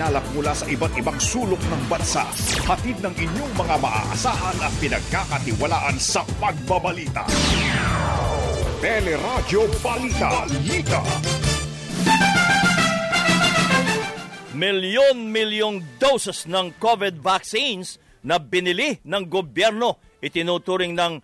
pinalak mula sa iba't ibang sulok ng bansa. Hatid ng inyong mga maaasahan at pinagkakatiwalaan sa pagbabalita. Teleradyo Balita. Balita. Milyon-milyong doses ng COVID vaccines na binili ng gobyerno itinuturing ng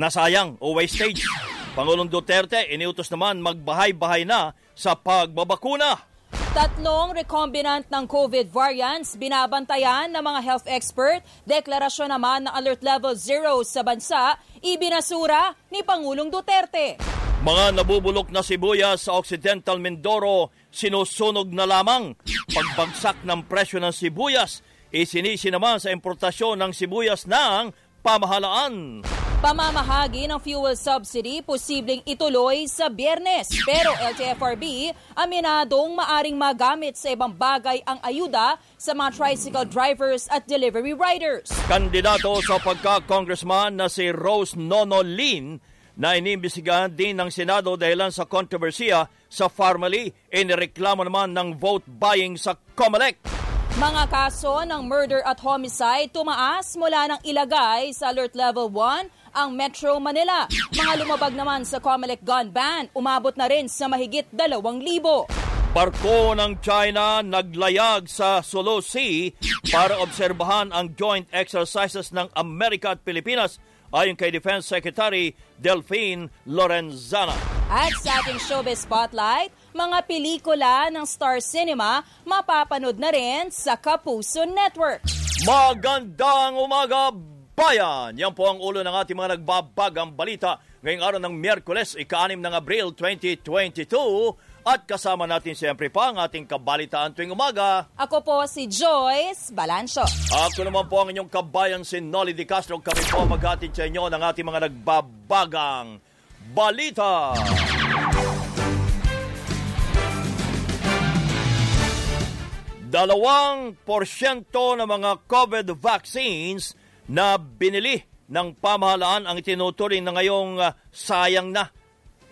nasayang o wastage. Pangulong Duterte iniutos naman magbahay-bahay na sa pagbabakuna. 3 recombinant ng COVID variants binabantayan ng mga health expert. Deklarasyon naman na alert level 0 sa bansa, ibinasura ni Pangulong Duterte. Mga nabubulok na sibuyas sa Occidental Mindoro, sinusunog na lamang. Pagbagsak ng presyo ng sibuyas, isinisi naman sa importasyon ng sibuyas ng pamahalaan. Pamamahagi ng fuel subsidy posibleng ituloy sa Biyernes, pero LTFRB aminadong maaring magamit sa ibang bagay ang ayuda sa mga tricycle drivers at delivery riders. Kandidato sa pagka-congressman na si Rose Nono-Lin na inimbisigahan din ng Senado dahil sa kontrobersiya sa Pharmally, inireklamo naman ng vote buying sa COMELEC. Mga kaso ng murder at homicide tumaas mula nang ilagay sa Alert Level 1 ang Metro Manila. Mga lumabag naman sa COMELEC gun ban, umabot na rin sa mahigit 2,000. Barko ng China naglayag sa Sulu Sea para obserbahan ang joint exercises ng Amerika at Pilipinas ayon kay Defense Secretary Delphine Lorenzana. At sa ating showbiz spotlight, mga pelikula ng Star Cinema mapapanood na rin sa Kapuso Network. Magandang umaga, bayan! Yan po ang ulo ng ating mga nagbabagang balita ngayong araw ng Miyerkules, ika-6 ng Abril 2022. At kasama natin siyempre pa ang ating kabalitaan tuwing umaga. Ako po si Joyce Balancho. Ako naman po ang inyong kabayan si Nolly de Castro. Kami po maghatid sa inyo ng ating mga nagbabagang balita. Dalawang porsyento ng mga COVID vaccines na binili ng pamahalaan ang itinuturing na ngayong sayang na.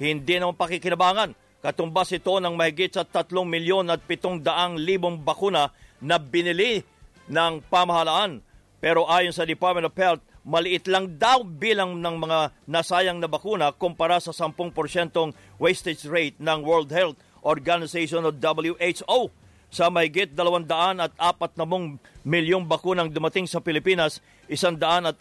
Hindi naman pakikinabangan. Katumbas ito ng mahigit sa 3,700,000 bakuna na binili ng pamahalaan. Pero ayon sa Department of Health, maliit lang daw bilang ng mga nasayang na bakuna kumpara sa 10% wastage rate ng World Health Organization o WHO. Sa mahigit 240 milyong bakunang dumating sa Pilipinas, 143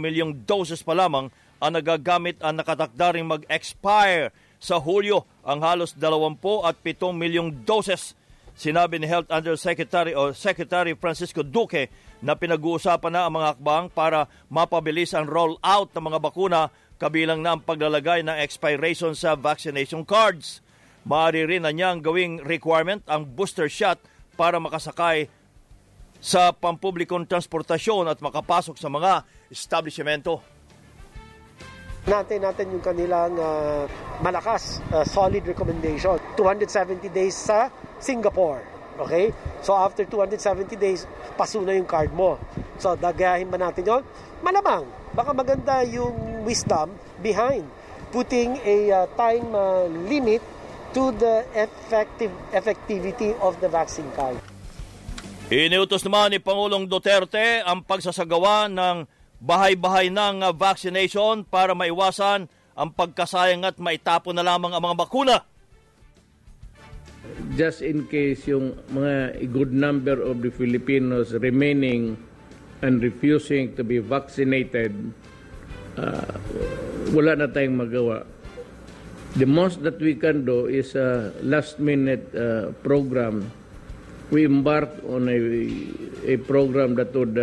milyong doses pa lamang ang nagagamit ang nakatakdaring mag-expire sa Hulyo, ang halos 27 milyong doses. Sinabi ni Health Undersecretary o Secretary Francisco Duque na pinag-uusapan na ang mga hakbang para mapabilis ang roll-out ng mga bakuna, kabilang na ang paglalagay ng expiration sa vaccination cards. Maaari rin na niyang gawing requirement ang booster shot para makasakay sa pampublikong transportasyon at makapasok sa mga establishmento. Natin yung kanilang malakas, solid recommendation. 270 days sa Singapore, okay? So after 270 days, paso na yung card mo. So dagayahin ba natin yun? Malamang, baka maganda yung wisdom behind putting a time limit to the effectivity of the vaccine card. Iniutos naman ni Pangulong Duterte ang pagsasagawa ng bahay-bahay ng vaccination para maiwasan ang pagkasayang at maitapon na lamang ang mga bakuna. Just in case yung mga good number of the Filipinos remaining and refusing to be vaccinated, wala na tayong magawa. The most that we can do is a last-minute program. We embarked on a program that would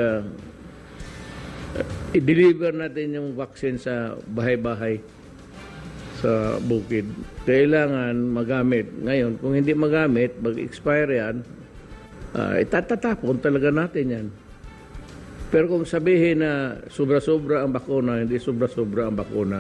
i-deliver natin yung vaccine sa bahay-bahay sa bukid. Kailangan magamit. Ngayon, kung hindi magamit, mag-expire yan, itatatapon talaga natin yan. Pero kung sabihin na sobra-sobra ang bakuna, hindi sobra-sobra ang bakuna.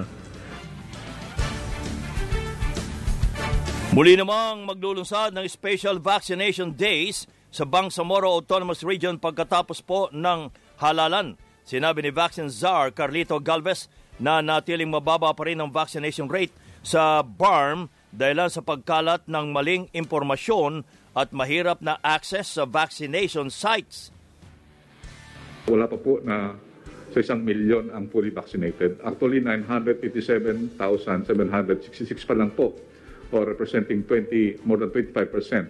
Muli namang maglulunsad ng Special Vaccination Days sa Bangsamoro Autonomous Region pagkatapos po ng halalan. Sinabi ni Vaccine Czar Carlito Galvez na natiling mababa pa rin ang vaccination rate sa BARM dahil sa pagkalat ng maling impormasyon at mahirap na access sa vaccination sites. Wala pa po na sa 1,000,000 ang fully vaccinated. Actually, 987,766 pa lang po, or representing more than 25%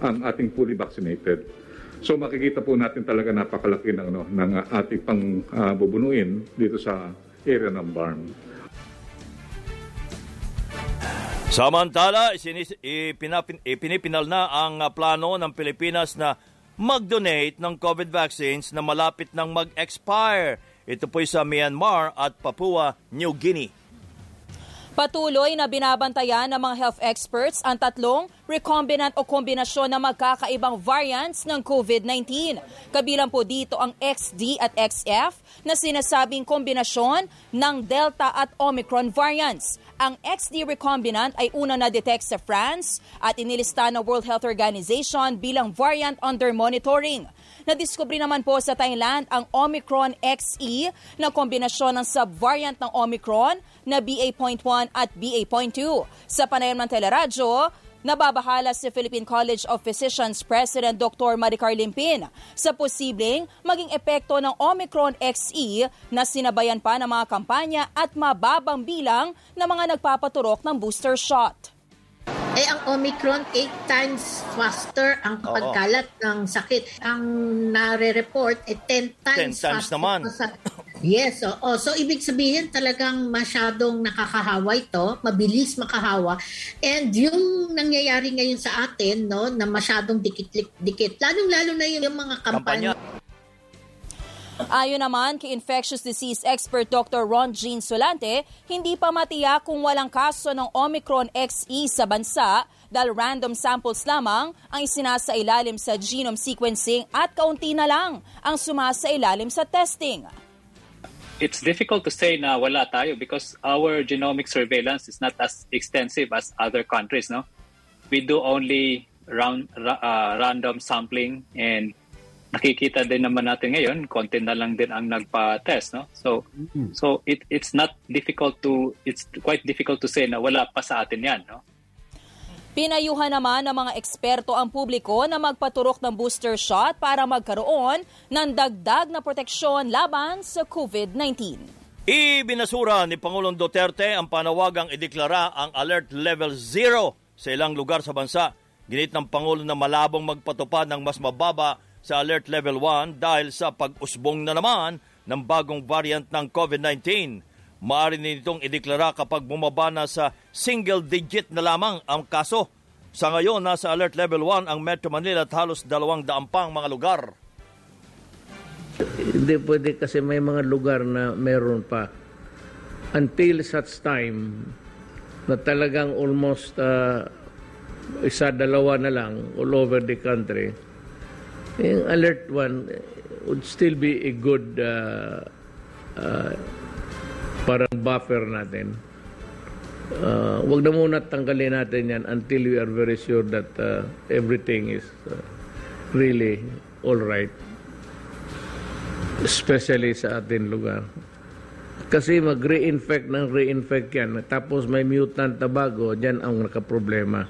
ang ating fully vaccinated. So makikita po natin talaga napakalaki ng ating pangbubunuin dito sa area ng BARM. Samantala, ipinipinal na ang plano ng Pilipinas na mag-donate ng COVID vaccines na malapit ng mag-expire. Ito po'y sa Myanmar at Papua New Guinea. Patuloy na binabantayan ng mga health experts ang tatlong recombinant o kombinasyon ng magkakaibang variants ng COVID-19. Kabilang po dito ang XD at XF na sinasabing kombinasyon ng Delta at Omicron variants. Ang XD recombinant ay una na-detect sa France at inilista ng World Health Organization bilang variant under monitoring. Nadiskubre naman po sa Thailand ang Omicron XE na kombinasyon ng subvariant ng Omicron na BA.1 at BA.2. Sa panayam ng Teleradyo, nababahala si Philippine College of Physicians President Dr. Maricar Limpin sa posibleng maging epekto ng Omicron XE na sinabayan pa ng mga kampanya at mababang bilang ng mga nagpapaturok ng booster shot. Ang Omicron 8 times faster ang pagkalat ng sakit. Ang nare-report 10 times naman. Yes, oo. So ibig sabihin talagang masyadong nakakahawa ito, mabilis makahawa. And yung nangyayari ngayon sa atin, no, na masyadong dikit-dikit. Lalong-lalo na yung mga kampanya. Ayon naman kay infectious disease expert Dr. Ron Jean Solante, hindi pa matiyak kung walang kaso ng Omicron XE sa bansa dahil random samples lamang ang isinasailalim sa genome sequencing at kaunti na lang ang sumasailalim sa testing. It's difficult to say na wala tayo because our genomic surveillance is not as extensive as other countries, no? We do only random sampling, and nakikita din naman natin ngayon, konti na lang din ang nagpa-test, no? So it's quite difficult to say na wala pa sa atin 'yan, no? Pinayuhan naman ng mga eksperto ang publiko na magpaturok ng booster shot para magkaroon ng dagdag na proteksyon laban sa COVID-19. Ibinasura ni Pangulong Duterte ang panawagang ideklara ang alert level 0 sa ilang lugar sa bansa. Ginit ng Pangulo na malabong magpatupad ng mas mababa sa Alert Level 1 dahil sa pag-usbong na naman ng bagong variant ng COVID-19. Maaari nitong ideklara kapag bumaba na sa single digit na lamang ang kaso. Sa ngayon, nasa Alert Level 1 ang Metro Manila at halos 200 pang mga lugar. Hindi pwede kasi may mga lugar na meron pa. Until such time na talagang almost isa-dalawa na lang all over the country, yung alert 1 would still be a good parang buffer natin. Wag na muna tanggalin natin yan until we are very sure that everything is really all right. Especially sa ating lugar. Kasi mag-reinfect ng reinfect yan. Tapos may mutant na bago, dyan ang nakaproblema.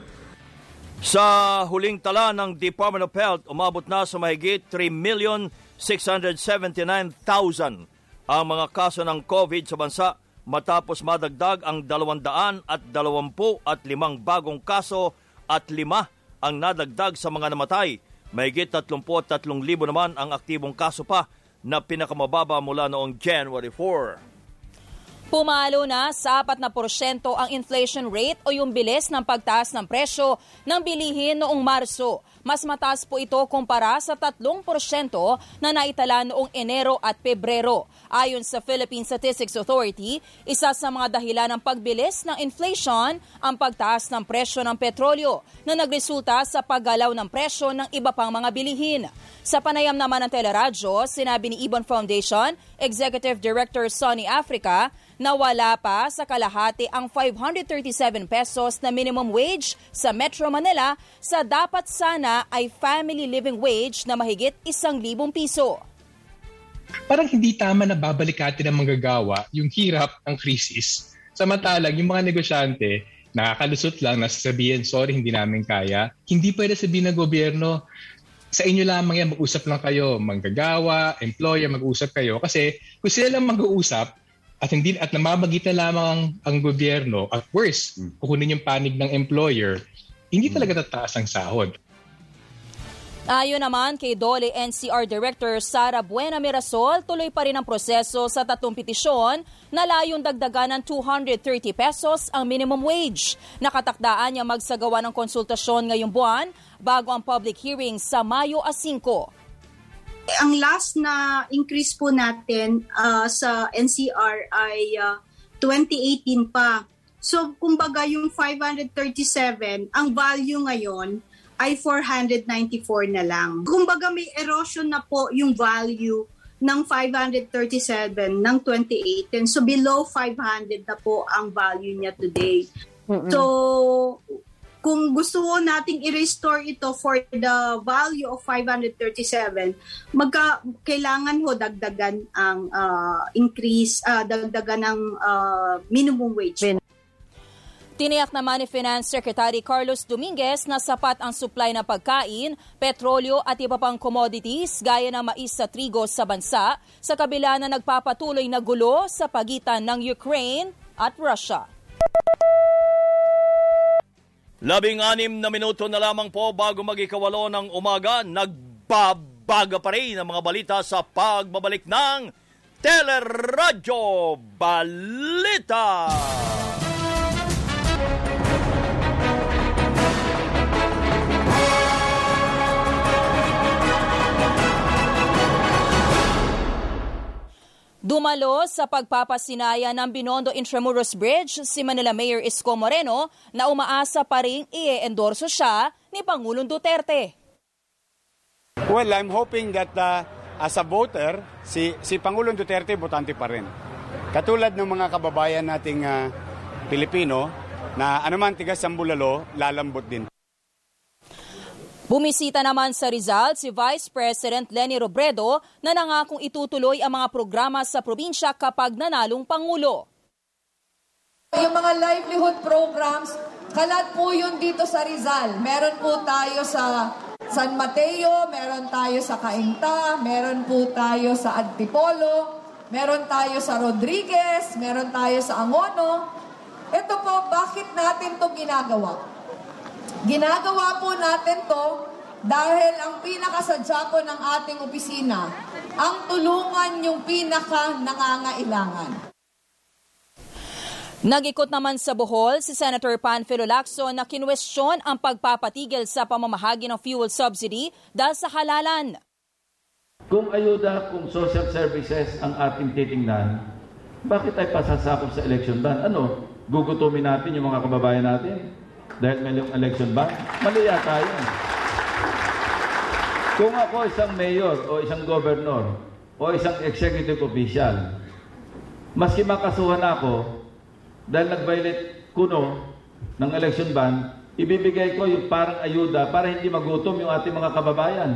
Sa huling tala ng Department of Health, umabot na sa mahigit 3,679,000 ang mga kaso ng COVID sa bansa matapos madagdag ang 225 bagong kaso at 5 ang nadagdag sa mga namatay. Mahigit 33,000 naman ang aktibong kaso pa na pinakamababa mula noong January 4. Pumalo na sa 4% ang inflation rate o yung bilis ng pagtaas ng presyo ng bilihin noong Marso. Mas mataas po ito kumpara sa 3% na naitala noong Enero at Pebrero. Ayon sa Philippine Statistics Authority, isa sa mga dahilan ng pagbilis ng inflation ang pagtaas ng presyo ng petrolyo na nagresulta sa paggalaw ng presyo ng iba pang mga bilihin. Sa panayam naman ng Teleradyo, sinabi ni Ibon Foundation Executive Director Sonny Africa na wala pa sa kalahati ang ₱537 na minimum wage sa Metro Manila sa dapat sana ay family living wage na mahigit 1,000 piso. Parang hindi tama na babalik natin ang manggagawa yung hirap ng krisis. Samantalang yung mga negosyante, Nakakalusot lang na sasabihin, sorry, hindi namin kaya. Hindi pwede sabihin ng gobyerno, sa inyo lamang yan, mag-usap lang kayo. Manggagawa, employer, mag-usap kayo. Kasi kung sila lang mag-uusap at, hindi, at namamagitan lamang ang gobyerno, at worse, kukunin yung panig ng employer, hindi talaga tataas ang sahod. Ayon naman kay Dole NCR Director Sara Buena Mirasol, tuloy pa rin ang proseso sa tatlong petisyon na layong dagdagan ng 230 pesos ang minimum wage. Nakatakdaan niya magsagawa ng konsultasyon ngayong buwan bago ang public hearing sa Mayo 5. Ang last na increase po natin sa NCR ay 2018 pa. So kumbaga yung 537, ang value ngayon ay 494 na lang. Kumbaga may erosion na po yung value ng 537 ng 2018. So below 500 na po ang value niya today. So kung gusto nating i-restore ito for the value of 537, kailangan ho dagdagan ang increase, dagdagan ng minimum wage. Tiniyak naman ni Finance Secretary Carlos Dominguez na sapat ang supply ng pagkain, petrolyo at iba pang commodities gaya ng mais sa trigo sa bansa sa kabila na nagpapatuloy na gulo sa pagitan ng Ukraine at Russia. 16 na minuto na lamang po bago mag-ikawalo ng umaga, nagbabaga pa rin ang mga balita sa pagbabalik ng Teleradyo Balita. Dumalo sa pagpapasinaya ng Binondo Intramuros Bridge si Manila Mayor Isko Moreno na umaasa pa rin i-endorso siya ni Pangulong Duterte. Well, I'm hoping that as a voter, si Pangulong Duterte botante pa rin. Katulad ng mga kababayan nating Pilipino na anuman tigas ang bulalo, lalambot din. Bumisita naman sa Rizal si Vice President Leni Robredo na nangakong itutuloy ang mga programa sa probinsya kapag nanalong Pangulo. Yung mga livelihood programs, kalat po yun dito sa Rizal. Meron po tayo sa San Mateo, meron tayo sa Cainta, meron po tayo sa Antipolo, meron tayo sa Rodriguez, meron tayo sa Angono. Ito po, bakit natin ito ginagawa? Ginagawa po natin to dahil ang pinakasadya po ng ating opisina, ang tulungan yung pinaka nangangailangan. Nag-ikot naman sa Bohol si Senator Panfilo Lacson na kinwestiyon ang pagpapatigil sa pamamahagi ng fuel subsidy dahil sa halalan. Kung ayuda, kung social services ang ating titingnan, bakit ay pasasakop sa election ban? Ano, gugutumin natin yung mga kababayan natin? Dahil may election ban, mali yata yun. Kung ako isang mayor o isang governor o isang executive official, maski makasuhan ako dahil nag-violate kuno ng election ban, ibibigay ko yung parang ayuda para hindi magutom yung ating mga kababayan.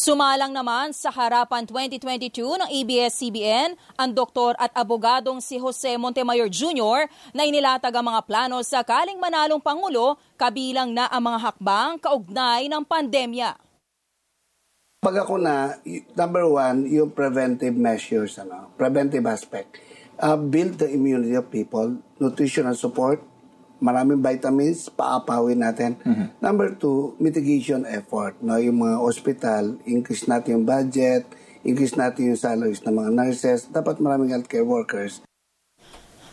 Sumalang naman sa harapan 2022 ng ABS-CBN ang doktor at abogadong si Jose Montemayor Jr. na inilatag ang mga plano sakaling manalong Pangulo kabilang na ang mga hakbang kaugnay ng pandemya. Pag ako na, number one, yung preventive measures, preventive aspect. Build the immunity of people, nutritional support, maraming vitamins, paapawin natin. Number two, mitigation effort. No? Yung mga hospital, increase natin yung budget, increase natin yung salaries ng mga nurses. Dapat maraming healthcare workers.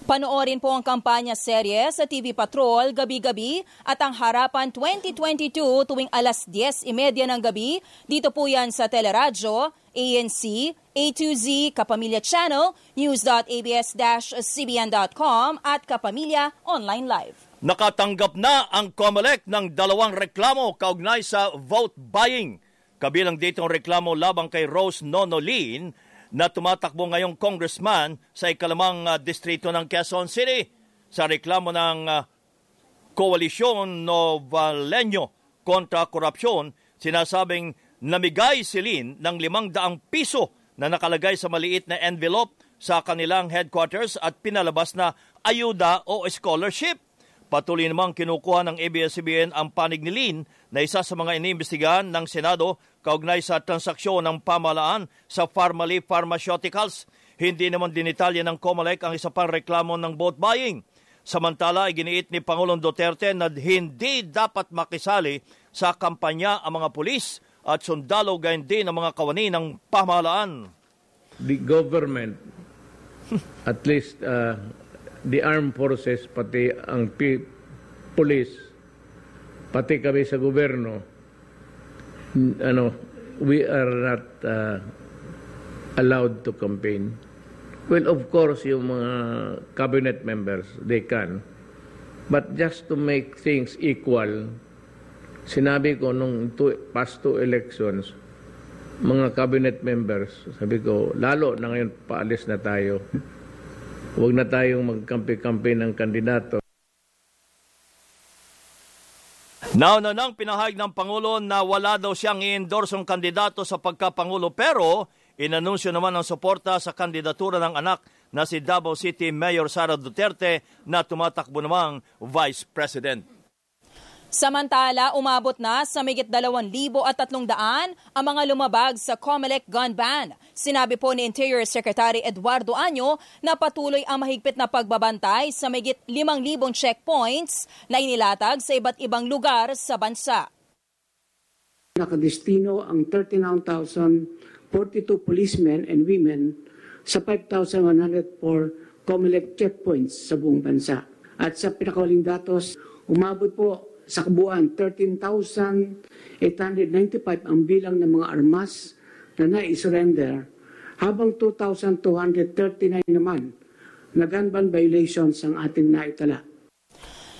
Panoorin po ang kampanya serye sa TV Patrol gabi-gabi at ang harapan 2022 tuwing 10:30 ng gabi. Dito po yan sa Teleradyo, ANC, A2Z, Kapamilya Channel, news.abs-cbn.com at Kapamilya Online Live. Nakatanggap na ang COMELEC ng dalawang reklamo kaugnay sa vote buying. Kabilang dito ang reklamo labang kay Rose Nono-Lin na tumatakbo ngayong congressman sa ikalimang distrito ng Quezon City sa reklamo ng Koalisyon Novaleño kontra Korupsyon. Sinasabing namigay si Lin ng 500 piso na nakalagay sa maliit na envelope sa kanilang headquarters at pinalabas na ayuda o scholarship. Patuloy namang kinukuha ng ABS-CBN ang panig ni Lin na isa sa mga iniimbestigahan ng Senado kaugnay sa transaksyon ng pamahalaan sa Pharmally Pharmaceuticals. Hindi naman dinitalya ng COMELEC ang isa pang reklamo ng vote buying. Samantala, iginiit ni Pangulong Duterte na hindi dapat makisali sa kampanya ang mga pulis at sundalo gayon din ang mga kawani ng pamahalaan. The government, at least the armed forces, pati ang police, pati kami sa gobyerno, we are not allowed to campaign. Well, of course, yung mga cabinet members, they can. But just to make things equal, sinabi ko nung past two elections, mga cabinet members, sabi ko, lalo na ngayon paalis na tayo. Huwag na tayong magkampi-kampi ng kandidato. Nauna nang pinahayag ng Pangulo na wala daw siyang i-endorsong kandidato sa pagkapangulo pero inanunsyo naman ang suporta sa kandidatura ng anak na si Davao City Mayor Sara Duterte na tumatakbo namang Vice President. Samantala, umabot na sa mahigit 2,300 ang mga lumabag sa COMELEC gun ban. Sinabi po ni Interior Secretary Eduardo Año na patuloy ang mahigpit na pagbabantay sa mahigit 5,000 checkpoints na inilatag sa iba't ibang lugar sa bansa. Nakadestino ang 39,042 policemen and women sa 5,104 COMELEC checkpoints sa buong bansa. At sa pinakawaling datos, umabot po sa kabuuan, 13,895 ang bilang ng mga armas na nai-surrender, habang 2,239 naman na gun ban violations ang ating naitala.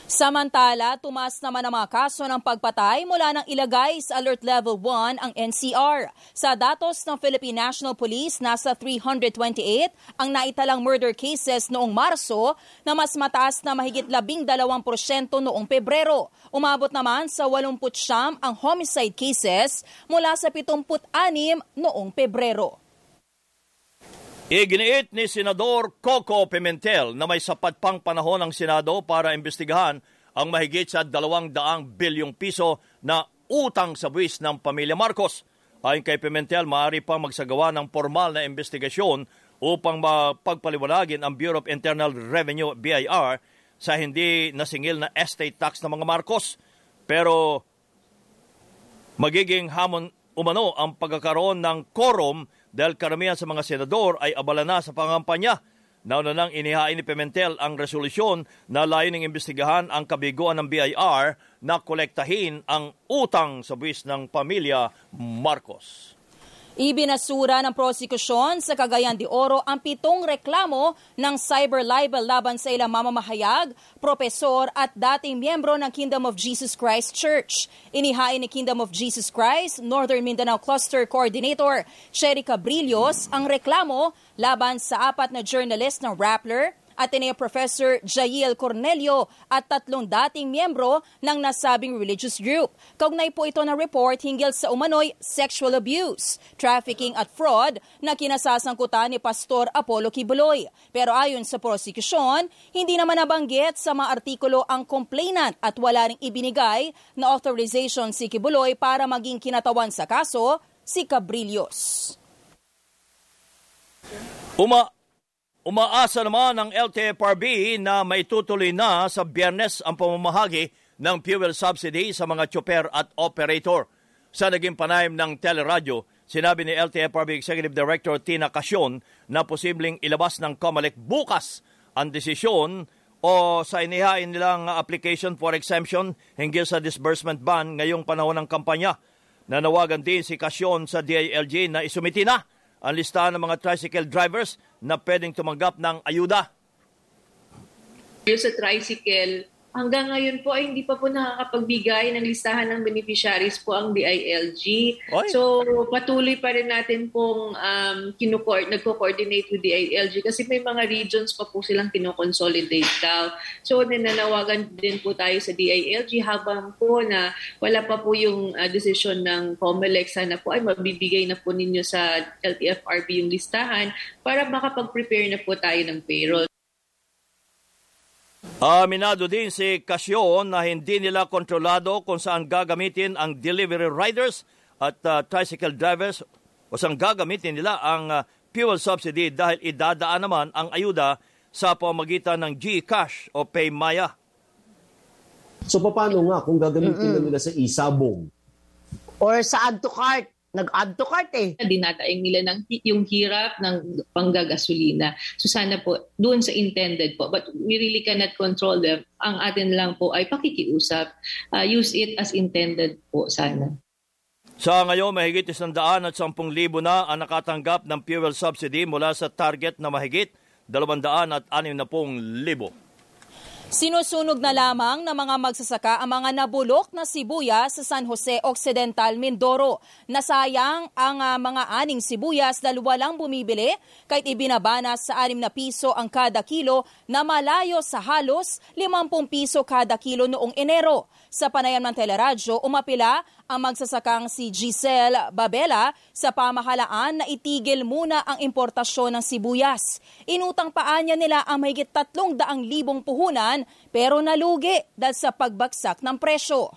Samantala, tumaas naman ang mga kaso ng pagpatay mula ng ilagay sa Alert Level 1 ang NCR. Sa datos ng Philippine National Police, nasa 328 ang naitalang murder cases noong Marso na mas mataas na mahigit 12% noong Pebrero. Umabot naman sa 89 ang homicide cases mula sa 76 noong Pebrero. Iginiit ni Senador Coco Pimentel na may sapat pang panahon ang Senado para imbestigahan ang mahigit sa 200 bilyong piso na utang sa buwis ng pamilya Marcos. Ayon kay Pimentel, maaari pang magsagawa ng formal na investigasyon upang mapagpaliwanagin ang Bureau of Internal Revenue, BIR, sa hindi nasingil na estate tax ng mga Marcos. Pero magiging hamon umano ang pagkakaroon ng quorum dahil karamihan sa mga senador ay abala na sa pangampanya. Nauna nang inihain ni Pimentel ang resolusyon na layuning imbestigahan ang kabiguan ng BIR na kolektahin ang utang sa buwis ng pamilya Marcos. Ibinasura ng prosekusyon sa Cagayan de Oro ang 7 reklamo ng cyber libel laban sa ilang mamamahayag, propesor at dating miyembro ng Kingdom of Jesus Christ Church. Inihain ni Kingdom of Jesus Christ Northern Mindanao Cluster Coordinator Sherika Cabrillos ang reklamo laban sa 4 na journalist ng Rappler, Ateneo Professor Jael Cornelio at 3 dating miyembro ng nasabing religious group. Kaugnay po ito ng report hinggil sa umano'y sexual abuse, trafficking at fraud na kinasasangkutan ni Pastor Apollo Quiboloy. Pero ayon sa prosecution, hindi naman nabanggit sa mga artikulo ang complainant at wala ring ibinigay na authorization si Quiboloy para maging kinatawan sa kaso si Cabrillos. Umaasa naman ng LTFRB na maitutuloy na sa Biyernes ang pamamahagi ng fuel subsidy sa mga tsoper at operator. Sa naging panayam ng teleradyo, sinabi ni LTFRB Executive Director Tina Cashion na posibleng ilabas ng COMELEC bukas ang desisyon o sa inihain nilang application for exemption hinggil sa disbursement ban ngayong panahon ng kampanya. Nanawagan din si Cashion sa DILG na isumiti na ang listahan ng mga tricycle drivers na pwedeng tumanggap ng ayuda. Yung sa tricycle, Hanggang ngayon po ay hindi pa po nakakapagbigay ng listahan ng beneficiaries po ang DILG. Oy. So patuloy pa rin natin pong nagko-coordinate with DILG kasi may mga regions pa po silang kino-consolidate daw. So nananawagan din po tayo sa DILG habang po na wala pa po yung decision ng COMELEC. Sana po ay mabibigay na po ninyo sa LTFRB yung listahan para makapag-prepare na po tayo ng payroll. Aminado din si Cashion na hindi nila kontrolado kung saan gagamitin ang delivery riders at tricycle drivers o saan gagamitin nila ang fuel subsidy dahil idadaan naman ang ayuda sa pamagitan ng GCash o PayMaya. So paano nga kung gagamitin nila sa isabong? Or sa add to cart? Nag-add to cart eh. Dinadaing nila ng, yung hirap ng panggagasolina. So sana po, doon sa intended po. But we really cannot control them. Ang atin lang po ay pakikiusap. Use it as intended po sana. Sa ngayon, mahigit 110,000 na ang nakatanggap ng fuel subsidy mula sa target na mahigit 260,000. Sinusunog na lamang ng mga magsasaka ang mga nabulok na sibuyas sa San Jose Occidental, Mindoro. Nasayang ang mga aning sibuyas dahil walang bumibili kahit ibinabanas sa 6 na piso ang kada kilo na malayo sa halos 50 piso kada kilo noong Enero. Sa panayam ng Teleradyo, umapila ang magsasakang si Giselle Babela sa pamahalaan na itigil muna ang importasyon ng sibuyas. Inutang paanya nila ang mahigit 300,000 puhunan pero nalugi dahil sa pagbagsak ng presyo.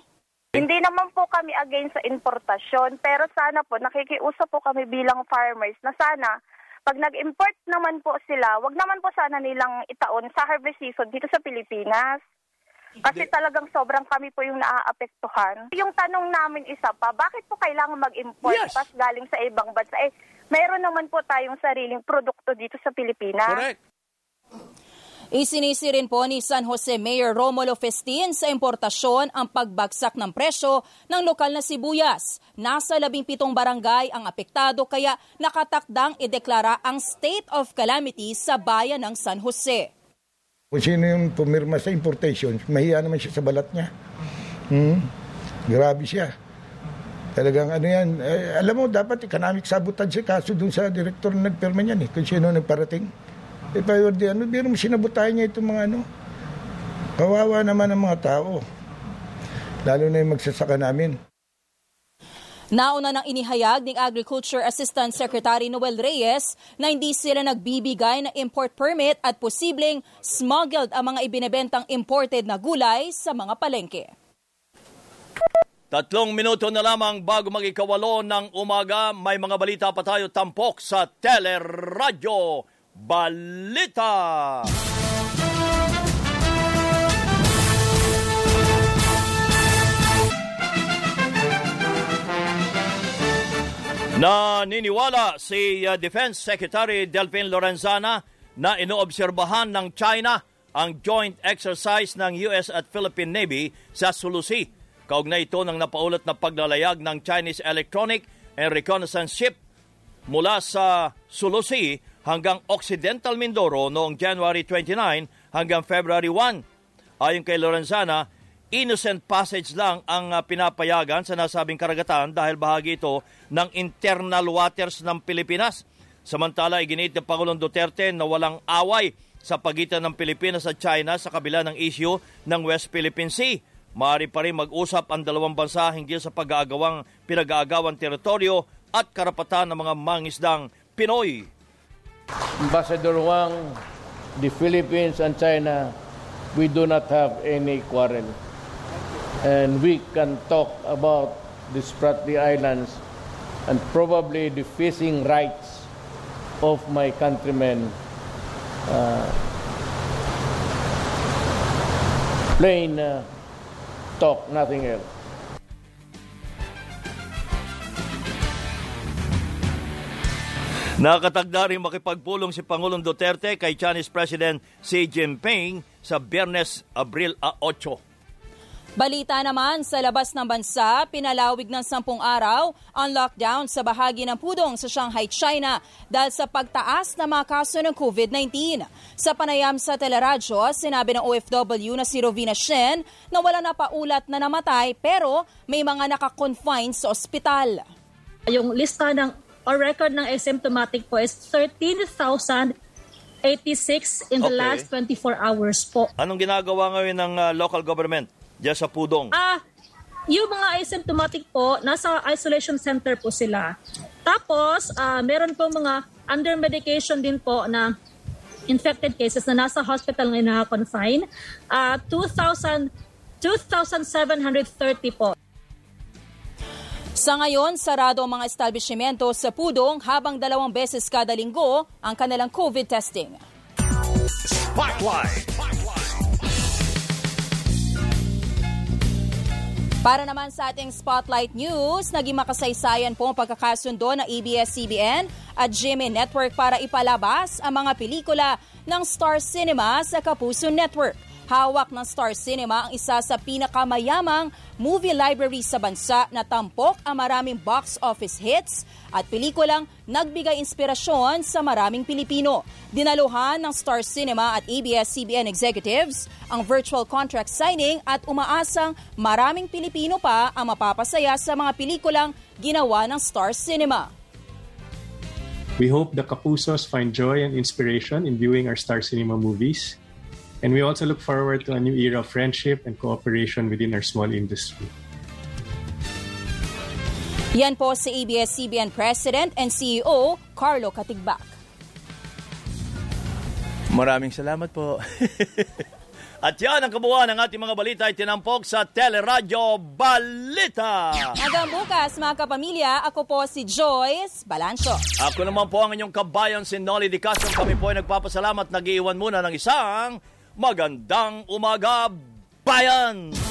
Hindi naman po kami against sa importasyon pero sana po nakikiusap po kami bilang farmers na sana pag nag-import naman po sila, wag naman po sana nilang itaon sa harvest season dito sa Pilipinas. Kasi talagang sobrang kami po yung naaapektuhan. Yung tanong namin isa pa, bakit po kailangan mag-import pas galing sa ibang bansa? Eh, mayroon naman po tayong sariling produkto dito sa Pilipinas. Correct. Isinisi rin po ni San Jose Mayor Romulo Festin sa importasyon ang pagbagsak ng presyo ng lokal na sibuyas. Nasa 17 barangay ang apektado kaya nakatakdang ideklara ang state of calamity sa bayan ng San Jose. Kung sino yung pumirma sa importation, mahiya naman siya sa balat niya. Grabe siya. Talagang ano yan, alam mo dapat economic sabotage siya kaso dun sa direktor na nagpirma niyan kung sino nagparating. If I were there, biro mo sinabutahin niya itong mga ano. Kawawa naman ang mga tao. Lalo na yung magsasaka namin. Nauna nang inihayag ng Agriculture Assistant Secretary Noel Reyes na hindi sila nagbibigay ng import permit at posibleng smuggled ang mga ibinebentang imported na gulay sa mga palengke. 3 minuto na lamang bago mag-ikawalo ng umaga, may mga balita pa tayo tampok sa Teleradyo Balita! Naniniwala si Defense Secretary Delphine Lorenzana na inoobserbahan ng China ang joint exercise ng US at Philippine Navy sa Sulusi. Kaugnay ito ng napaulat na paglalayag ng Chinese electronic and reconnaissance ship mula sa Sulusi hanggang Occidental Mindoro noong January 29 hanggang February 1. Ayon kay Lorenzana, innocent passage lang ang pinapayagan sa nasabing karagatan dahil bahagi ito ng internal waters ng Pilipinas. Samantala, iginiit ng Pangulong Duterte na walang away sa pagitan ng Pilipinas at China sa kabila ng isyu ng West Philippine Sea. Maaari pa rin mag-usap ang dalawang bansa hinggil sa pag-aagawang pinag-aagawang teritoryo at karapatan ng mga mangisdang Pinoy. Ambassador Wang, the Philippines and China, we do not have any quarrel. And we can talk about the Spratly Islands and probably the fishing rights of my countrymen plain talk, nothing else. Nakatagda rin makipagpulong si Pangulong Duterte kay Chinese President Xi Jinping sa Biyernes, Abril 8. Balita naman sa labas ng bansa, pinalawig ng 10 araw ang lockdown sa bahagi ng Pudong sa Shanghai, China dahil sa pagtaas ng mga kaso ng COVID-19. Sa panayam sa teleradyo, sinabi ng OFW na si Rovina Shen na wala na paulat na namatay pero may mga nakakonfine sa ospital. Yung lista ng or record ng asymptomatic po is 13,000. 86 in the last 24 hours po. Anong ginagawa ngayon ng local government diyan sa Pudong? Yung mga asymptomatic po, nasa isolation center po sila. Tapos, meron po mga under medication din po na infected cases na nasa hospital ngayon naka-confine. 2,730 po. Sa ngayon, sarado ang mga establishmento sa Pudong habang 2 beses kada linggo ang kanilang COVID testing. Spotlight. Para naman sa ating Spotlight News, naging makasaysayan po ang pagkakasundo ng ABS-CBN at GMA Network para ipalabas ang mga pelikula ng Star Cinema sa Kapuso Network. Hawak ng Star Cinema ang isa sa pinakamayamang movie library sa bansa na tampok ang maraming box office hits at pelikulang nagbigay inspirasyon sa maraming Pilipino. Dinaluhan ng Star Cinema at ABS-CBN executives ang virtual contract signing at umaasang maraming Pilipino pa ang mapapasaya sa mga pelikulang ginawa ng Star Cinema. We hope the Kapusos find joy and inspiration in viewing our Star Cinema movies. And we also look forward to a new era of friendship and cooperation within our small industry. Yan po si ABS-CBN President and CEO Carlo Katigbak. Maraming salamat po. At yan ang kabuuan ng ating mga balita ay tinampok sa Teleradyo Balita. Hanggang bukas mga kapamilya, ako po si Joyce Balancho. Ako naman po ang inyong kabayan si Nolly de Castro. Kami po ay nagpapasalamat. Nag-iwan muna ng isang magandang umaga, bayan!